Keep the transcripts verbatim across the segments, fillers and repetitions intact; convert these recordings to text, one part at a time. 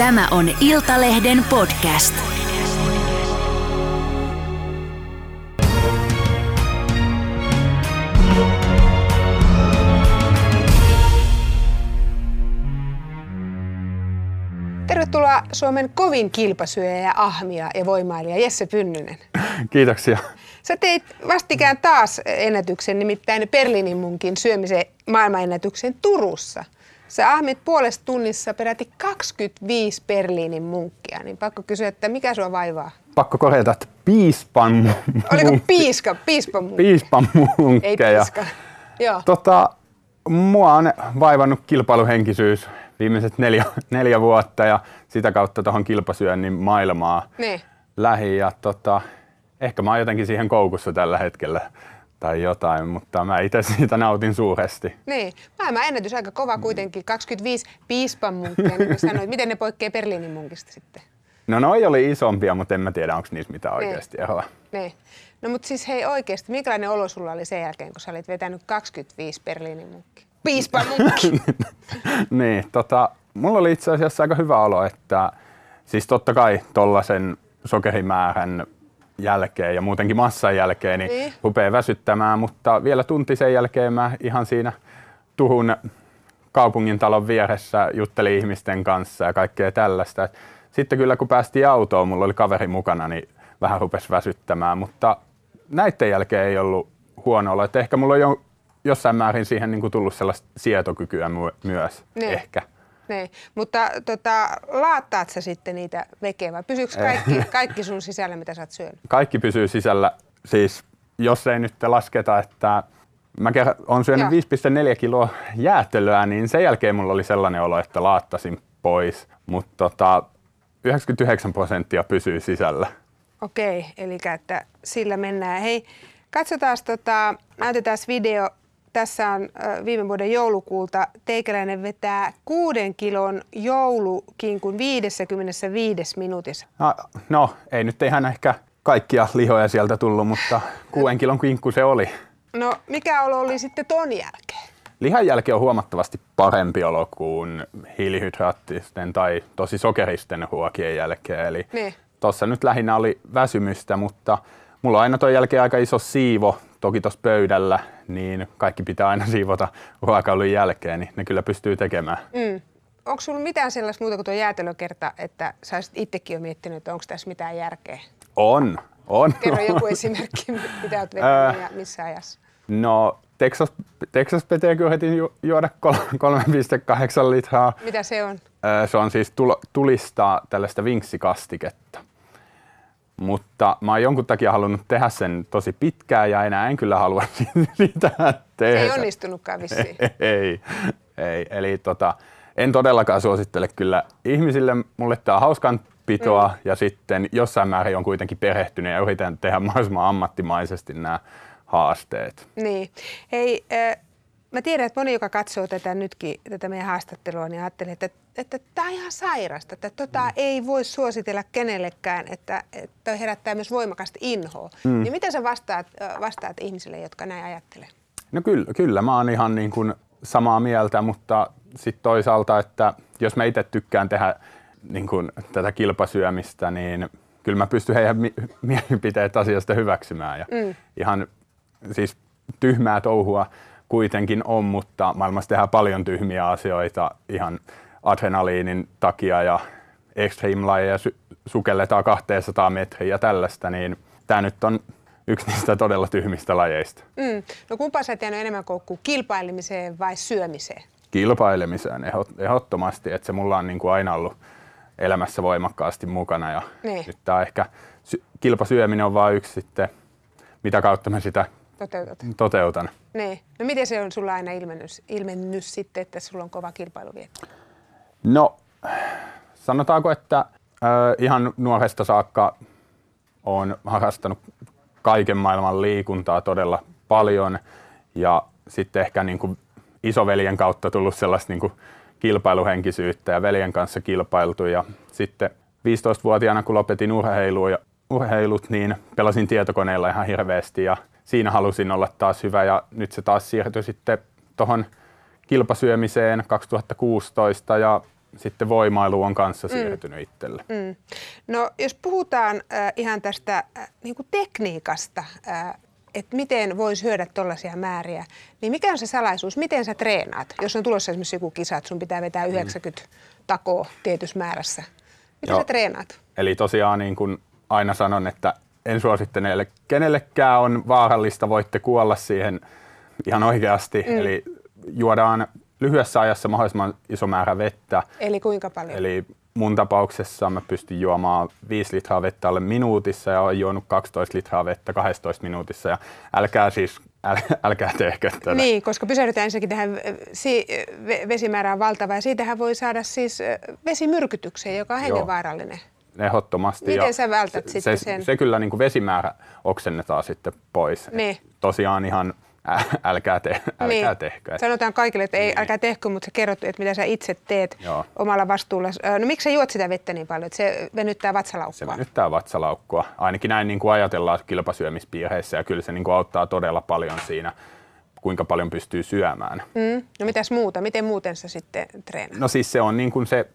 Tämä on Iltalehden podcast. Tervetuloa Suomen kovin kilpasyöjä, ahmia ja voimailija Jesse Pynnönen. Kiitoksia. Sä teit vastikään taas ennätyksen, nimittäin Berliinin munkin syömisen maailmanennätyksen Turussa. Sä ahmit puolessa tunnissa peräti kaksikymmentäviisi Berliinin munkkia, niin pakko kysyä, että mikä sua vaivaa? Pakko korjata, että piispan munkki. Oliko piiska? Piispan munkki. Piispan munkki. Ei piiska. Joo. Tota, mua on vaivannut kilpailuhenkisyys viimeiset neljä, neljä vuotta ja sitä kautta tuohon kilpasyönnin maailmaa niin lähi. Ja tota, ehkä mä oon jotenkin siihen koukussa tällä hetkellä tai jotain, mutta mä itse siitä nautin suuresti. Niin, maailman ennätys aika kova kuitenkin, kaksikymmentäviisi piispan munkkia, niin sanoit, miten ne poikkeaa Berliinin munkista sitten? No noi oli isompia, mutta en mä tiedä, onko niissä mitään oikeasti eroa. Niin. No mutta siis hei oikeasti, minkälainen olo sulla oli sen jälkeen, kun sä olit vetänyt kaksikymmentäviisi Berliinin munkkia? Piispan munkki! Niin, tota, mulla oli itse asiassa aika hyvä olo, että siis totta kai tollasen sokerimäärän jälkeen ja muutenkin massan jälkeen niin niin rupeaa väsyttämään, mutta vielä tunti sen jälkeen mä ihan siinä Turun kaupungintalon vieressä juttelin ihmisten kanssa ja kaikkea tällaista. Sitten kyllä kun päästiin autoon, mulla oli kaveri mukana, niin vähän rupesi väsyttämään, mutta näiden jälkeen ei ollut huono olo. Ehkä mulla on jo jossain määrin siihen niin kuin tullut sellaista sietokykyä myös niin ehkä. Niin. Mutta tota, laattaat sä sitten niitä vekejä vai pysyykö kaikki, kaikki sun sisällä, mitä sä oot syönyt? Kaikki pysyy sisällä. Siis jos ei nyt lasketa, että mä oon syönyt viisi pilkku neljä kiloa jäätelöä, niin sen jälkeen mulla oli sellainen olo, että laattasin pois. Mutta tota, yhdeksänkymmentäyhdeksän prosenttia pysyy sisällä. Okei, eli että sillä mennään. Hei, katsotaan, tota, näytetään video. Tässä on viime vuoden joulukuulta. Teikäläinen vetää kuuden kilon joulukinkun viidessäkymmenessäviidessä minuutissa. No, no, ei nyt ihan ehkä kaikkia lihoja sieltä tullut, mutta kuuden kilon kinkku se oli. No, mikä olo oli sitten ton jälkeen? Lihan jälkeen on huomattavasti parempi olo kuin hiilihydraattisten tai tosi sokeristen ruokien jälkeen. Eli niin tossa nyt lähinnä oli väsymystä, mutta mulla on aina ton jälkeen aika iso siivo. Toki tuossa pöydällä, niin kaikki pitää aina siivota ruokailun jälkeen, niin ne kyllä pystyy tekemään. Mm. Onko sulla mitään sellaista muuta kuin tuo jäätelökerta, että sä olisit itsekin jo miettinyt, että onko tässä mitään järkeä? On, on. Kerro joku esimerkki, mitä olet vetänyt ja missä ajassa. No, Texas, Texas Peteäkin yritin ju- juoda kolme pilkku kahdeksan litraa. Mitä se on? Se on siis tulo, tulista tällaista vinksikastiketta. Mutta mä oon jonkun takia halunnut tehdä sen tosi pitkään ja enää en kyllä halua sitä tehdä. Se ei onnistunutkaan vissiin. Ei, ei. Eli tota, en todellakaan suosittele kyllä ihmisille. Mulle tää on hauskanpitoa mm. ja sitten jossain määrin on kuitenkin perehtynyt ja yritän tehdä mahdollisimman ammattimaisesti nämä haasteet. Niin. Hei, äh, mä tiedän, että moni, joka katsoo tätä nytkin, tätä meidän haastattelua, niin ajattelee, että että tämä on ihan sairasta, että tota mm. ei voi suositella kenellekään, että toi herättää myös voimakasta inhoa. Mm. Niin miten sä vastaat, vastaat ihmisille, jotka näin ajattelee? No kyllä, kyllä mä oon ihan niin kuin samaa mieltä, mutta sitten toisaalta, että jos mä itse tykkään tehdä niin kuin tätä kilpasyömistä, niin kyllä mä pystyn heidän mielipiteet asiasta hyväksymään. Ja mm. ihan siis tyhmää touhua kuitenkin on, mutta maailmassa tehdään paljon tyhmiä asioita ihan adrenaliinin takia ja extreme-lajeja su- sukelletaan kaksisataa metriä ja tällaista, niin tämä nyt on yksi niistä todella tyhmistä lajeista. Mm. No kumpaan sä et jäänyt enemmän koukkuun, kilpailemiseen vai syömiseen? Kilpailemiseen ehdot- ehdottomasti, että se mulla on niin kuin aina ollut elämässä voimakkaasti mukana ja niin nyt tämä ehkä sy- kilpasyöminen on vaan yksi sitten, mitä kautta mä sitä Toteutat. toteutan. Niin. No miten se on sulla aina ilmennyt, ilmennyt sitten, että sulla on kova kilpailuviettä? No, sanotaanko, että äh, ihan nuoresta saakka olen harrastanut kaiken maailman liikuntaa todella paljon ja sitten ehkä niin kuin isoveljen kautta tullut sellaista niin kuin kilpailuhenkisyyttä ja veljen kanssa kilpailtu ja sitten viisitoistavuotiaana kun lopetin urheiluun ja urheilut, niin pelasin tietokoneella ihan hirveästi ja siinä halusin olla taas hyvä ja nyt se taas siirtyi sitten tuohon kilpasyömiseen kaksituhattakuusitoista ja sitten voimailu on kanssa siirtynyt mm. itselle. Mm. No jos puhutaan äh, ihan tästä äh, niinku tekniikasta, äh, että miten voisi hyödä tuollaisia määriä, niin mikä on se salaisuus, miten sä treenaat? Jos on tulossa esimerkiksi joku kisa, että sun pitää vetää yhdeksänkymmentä mm. takoa tietyssä määrässä. Miten Joo. sä treenaat? Eli tosiaan niin kuin aina sanon, että en suosittele kenellekään, on vaarallista, voitte kuolla siihen ihan oikeasti. Mm. Eli juodaan lyhyessä ajassa mahdollisimman iso määrä vettä. Eli kuinka paljon? Eli mun tapauksessa mä pystyn juomaan viisi litraa vettä alle minuutissa ja olen juonut kaksitoista litraa vettä kaksitoista minuutissa. Ja älkää siis, äl, älkää tehkö tätä. Niin, koska pysähdytään ensinnäkin tähän vesimäärään valtavaan ja siitähän voi saada siis vesimyrkytyksen, joka on hengenvaarallinen. Ehdottomasti. Miten sä vältät se, sitten sen? Se, se kyllä niin kuin vesimäärä oksennetaan sitten pois. Niin. Tosiaan ihan älkää, te, älkää niin. tehkö. Sanotaan kaikille, että ei, niin. älkää tehkö, mutta sä kerrot, että mitä sä itse teet Joo. omalla vastuulla. No miksi sä juot sitä vettä niin paljon, että se venyttää vatsalaukkoa? Se venyttää vatsalaukkoa. Ainakin näin niin kuin ajatellaan kilpasyömispiireissä ja kyllä se niin kuin auttaa todella paljon siinä, kuinka paljon pystyy syömään. Mm. No mitäs muuta? Miten muuten sä sitten treenaat? No siis se on niin kuin se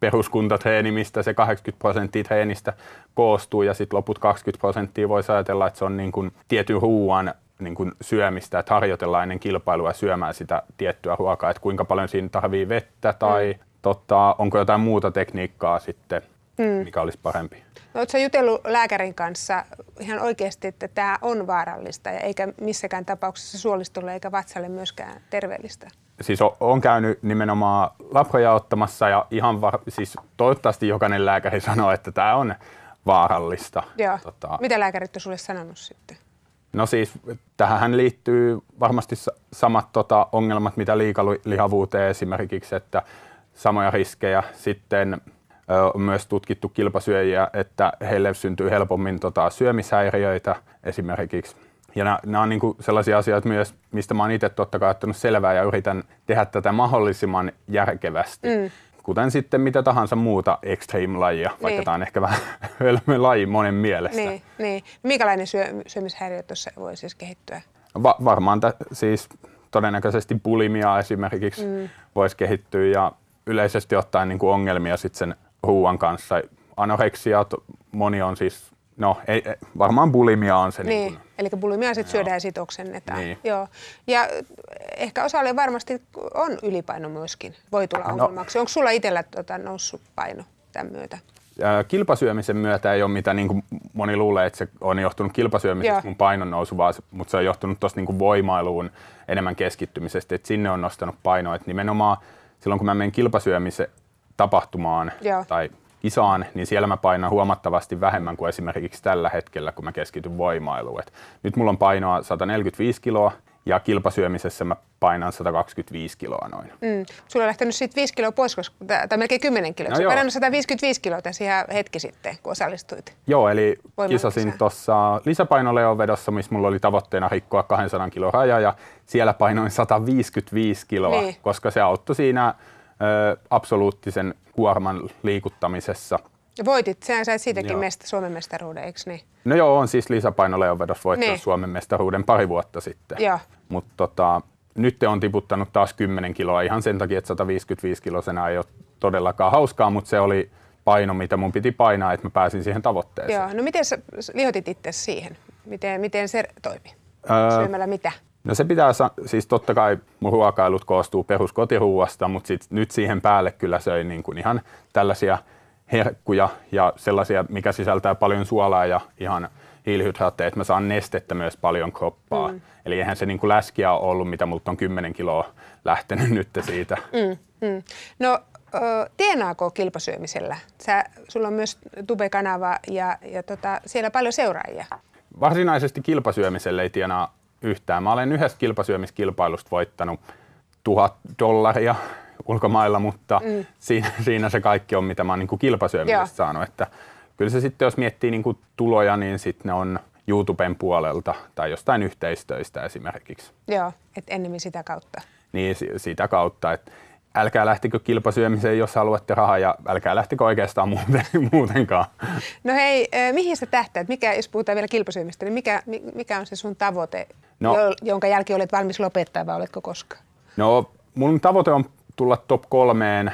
peruskuntatreeni, mistä se kahdeksankymmentä prosenttia treenistä koostuu ja sitten loput kaksikymmentä prosenttia voisi ajatella, että se on niin kuin tietyn ruuan niin kuin syömistä, että harjoitellaan ennen kilpailua syömään sitä tiettyä ruokaa, että kuinka paljon siinä tarvii vettä tai mm. tota, onko jotain muuta tekniikkaa sitten, mm. mikä olisi parempi. No, oletko sä jutellut lääkärin kanssa ihan oikeasti, että tämä on vaarallista ja eikä missäkään tapauksessa suolistolle eikä vatsalle myöskään terveellistä? Siis olen käynyt nimenomaan labroja ottamassa ja ihan var- siis toivottavasti jokainen lääkäri sanoo, että tämä on vaarallista. Tota... Mitä lääkärit on sulle sanonut sitten? No siis tähän liittyy varmasti samat tota, ongelmat, mitä liikalihavuuteen esimerkiksi, että samoja riskejä. Sitten ö, on myös tutkittu kilpasyöjiä, että heille syntyy helpommin tota, syömishäiriöitä esimerkiksi. Ja nämä, nämä on niin kuin sellaisia asioita myös, mistä mä oon itse totta kai ottanut selvää ja yritän tehdä tätä mahdollisimman järkevästi. Mm. Kuten sitten mitä tahansa muuta extreme-lajia, vaikka niin. tämä on ehkä vähän hölmö laji monen mielestä. Niin, niin. Minkälainen syö, syömishäiriö tuossa voi siis kehittyä? Va- varmaan t- siis todennäköisesti bulimia esimerkiksi mm. voisi kehittyä ja yleisesti ottaen niin kuin ongelmia sitten sen ruuan kanssa. Anoreksia moni on siis, no ei, varmaan bulimia on se. Niin, niin kuin, eli bulimia sitten syödään ja sitten oksennetaan. Niin. Joo. Ja ehkä osalle varmasti on ylipaino myöskin, voi tulla ongelmaksi. No. Onko sulla itsellä tota, noussut paino tämän myötä? Kilpasyömisen myötä ei ole mitä niin kuin moni luulee, että se on johtunut kilpasyömisestä Joo. mun painon nousu, vaan, mutta se on johtunut tuosta niin kuin voimailuun enemmän keskittymisestä, että sinne on nostanut painoa. Että nimenomaan silloin kun mä menen kilpasyömisen tapahtumaan Joo. tai kisaan, niin siellä mä painan huomattavasti vähemmän kuin esimerkiksi tällä hetkellä, kun mä keskityn voimailuun. Et nyt mulla on painoa sata neljäkymmentäviisi kiloa ja kilpasyömisessä mä painan sata kaksikymmentäviisi kiloa noin. Mm. Sulla on lähtenyt siitä viisi kiloa pois, tai melkein kymmenen kiloa. Sä no parannut sata viisikymmentäviisi kiloa tässä ihan hetki sitten, kun osallistuit. Joo, eli kisasin tuossa lisäpainoleonvedossa, missä mulla oli tavoitteena rikkoa kaksisataa kiloa raja, ja siellä painoin sata viisikymmentäviisi kiloa, niin. koska se auttoi siinä absoluuttisen kuorman liikuttamisessa. Voitit, sä sait siitäkin mesta, Suomen mestaruuden, eikö niin? No joo, on siis lisäpainoleonvedossa voittanut niin. Suomen mestaruuden pari vuotta sitten. Mutta tota, nyt on tiputtanut taas kymmenen kiloa ihan sen takia, että sataviisikymmentäviisi kilosena ei ole todellakaan hauskaa, mutta se oli paino, mitä mun piti painaa, että mä pääsin siihen tavoitteeseen. Joo, no miten sä lihotit itse siihen? Miten, miten se toimi? Öö... Syömällä mitä? No se pitää, siis totta kai mun ruokailut koostuu peruskotiruuasta, mutta sit, nyt siihen päälle kyllä söin niin kuin ihan tällaisia herkkuja ja sellaisia, mikä sisältää paljon suolaa ja ihan hiilihydraatteja, että mä saan nestettä myös paljon kroppaa. Mm. Eli eihän se niin kuin läskiä ole ollut, mitä multa on kymmenen kiloa lähtenyt nyt siitä. Mm, mm. No tienaako kilpasyömisellä? Sä, sulla on myös Tube-kanava ja, ja tota, siellä paljon seuraajia. Varsinaisesti kilpasyömisellä ei tienaa yhtään. Mä olen yhdestä kilpasyömiskilpailusta voittanut tuhat dollaria ulkomailla, mutta mm. siinä, siinä se kaikki on, mitä mä oon niin kuin kilpasyömisestä Joo. saanut. Että kyllä se sitten, jos miettii niin kuin tuloja, niin sitten ne on YouTuben puolelta tai jostain yhteistöistä esimerkiksi. Joo, että ennemmin sitä kautta. Niin, sitä kautta. Että älkää lähtikö kilpasyömiseen, jos haluatte rahaa, ja älkää lähtikö oikeastaan muuten, muutenkaan. No hei, mihin sä tähtäät? Mikä, jos puhutaan vielä kilpasyömistä, niin mikä, mikä on se sun tavoite, no, jonka jälkeen olet valmis lopettaa, vai oletko koskaan? No, mun tavoite on tulla top kolmeen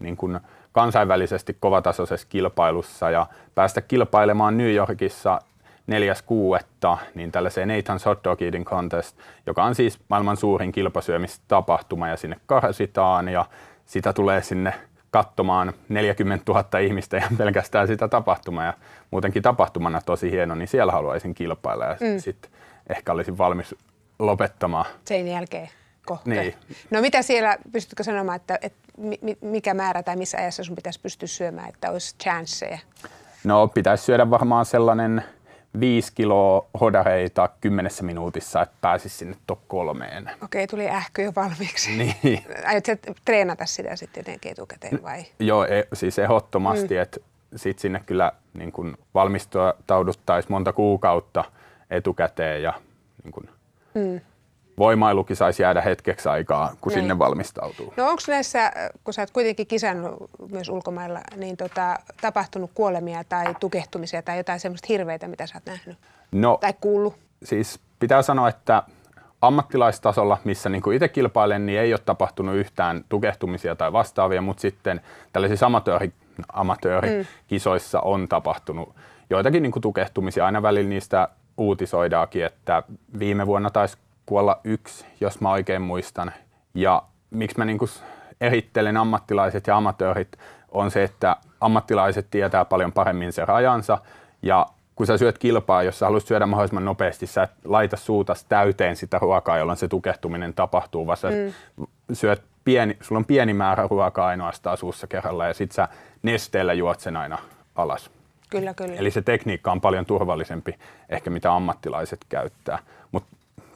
niin kuin kansainvälisesti kovatasoisessa kilpailussa ja päästä kilpailemaan New Yorkissa neljäs kuudetta niin tällaiseen Nathan's Hot Dog Eating Contest, joka on siis maailman suurin kilpasyömistapahtuma ja sinne karsitaan ja sitä tulee sinne katsomaan neljäkymmentätuhatta ihmistä ja pelkästään sitä tapahtumaa ja muutenkin tapahtumana tosi hieno, niin siellä haluaisin kilpailla ja mm. sitten ehkä olisin valmis lopettamaan. Sen jälkeen kohta. Niin. No mitä siellä, pystytkö sanomaan, että, että mikä määrä tai missä ajassa sun pitäisi pystyä syömään, että olisi chanceja? No pitäisi syödä varmaan sellainen viisi kiloa hodareita kymmenessä minuutissa, että pääsisi sinne top kolmeen. Okei, tuli ähky jo valmiiksi. Niin. Aiotko treenata sitä sitten jotenkin etukäteen vai? No, joo, e, siis ehdottomasti, mm. että sitten sinne kyllä niin kun valmistauduttaisiin monta kuukautta etukäteen ja niin kun mm. voimailukin saisi jäädä hetkeksi aikaa, kun Näin. Sinne valmistautuu. No onko näissä, kun sä oot kuitenkin kisannut myös ulkomailla, niin tota, tapahtunut kuolemia tai tukehtumisia tai jotain semmoista hirveitä, mitä sä oot nähnyt no, tai kuullut? Siis pitää sanoa, että ammattilaistasolla, missä niin kuin itse kilpailen, niin ei ole tapahtunut yhtään tukehtumisia tai vastaavia, mutta sitten tällaisissa amatööri, amatöörikisoissa mm. on tapahtunut joitakin niin kuin tukehtumisia. Aina välillä niistä uutisoidaakin, että viime vuonna taisi kuolla yksi, jos mä oikein muistan. Ja miksi mä niin kuin erittelen ammattilaiset ja amatöörit on se, että ammattilaiset tietää paljon paremmin sen rajansa. Ja kun sä syöt kilpaa, jos sä haluat syödä mahdollisimman nopeasti, sä et laita suutas täyteen sitä ruokaa, jolloin se tukehtuminen tapahtuu, vaan sä mm. syöt pieni, sulla on pieni määrä ruokaa ainoastaan suussa kerralla ja sit sä nesteellä juot sen aina alas. Kyllä, kyllä. Eli se tekniikka on paljon turvallisempi ehkä mitä ammattilaiset käyttää. Mut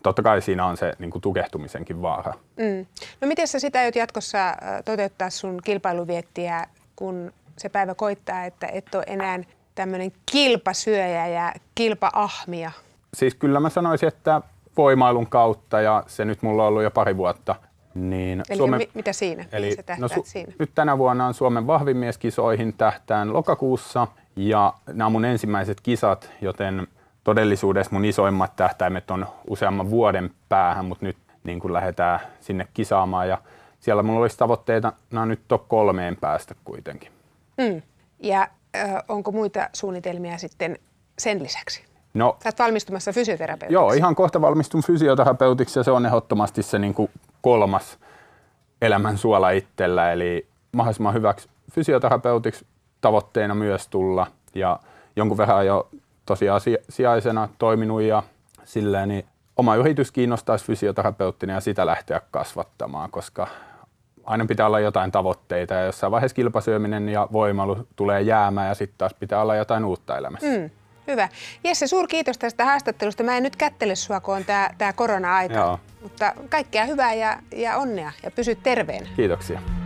totta kai siinä on se niin kuin tukehtumisenkin vaara. Mm. No miten sä sitä aiot jatkossa toteuttaa sun kilpailuviettiä, kun se päivä koittaa, että et ole enää tämmöinen kilpasyöjä ja kilpaahmia? Siis kyllä mä sanoisin, että voimailun kautta, ja se nyt mulla on ollut jo pari vuotta. Niin eli Suomen, mi- mitä siinä? Eli, no, su- siinä? Nyt tänä vuonna on Suomen vahvimieskisoihin tähtään lokakuussa, ja nämä on mun ensimmäiset kisat, joten todellisuudessa mun isoimmat tähtäimet on useamman vuoden päähän, mutta nyt niin kun lähdetään sinne kisaamaan ja siellä mulla olisi tavoitteita no nyt top kolmeen päästä kuitenkin. Mm. Ja ö, onko muita suunnitelmia sitten sen lisäksi? No, sä oot valmistumassa fysioterapeutiksi. Joo, ihan kohta valmistun fysioterapeutiksi ja se on ehdottomasti se niin kun kolmas elämän suola itsellä. Eli mahdollisimman hyväksi fysioterapeutiksi tavoitteena myös tulla ja jonkun verran jo tosiaan sijaisena toiminut ja silleen, niin oma yritys kiinnostaisi fysioterapeuttina ja sitä lähteä kasvattamaan, koska aina pitää olla jotain tavoitteita ja jossain vaiheessa kilpasyöminen ja voimailu tulee jäämään ja sitten taas pitää olla jotain uutta elämässä. Mm, hyvä. Jesse, suuri kiitos tästä haastattelusta. Mä en nyt kättele sua, kun on tää, tää korona-aika, Joo. mutta kaikkea hyvää ja, ja onnea ja pysy terveenä. Kiitoksia.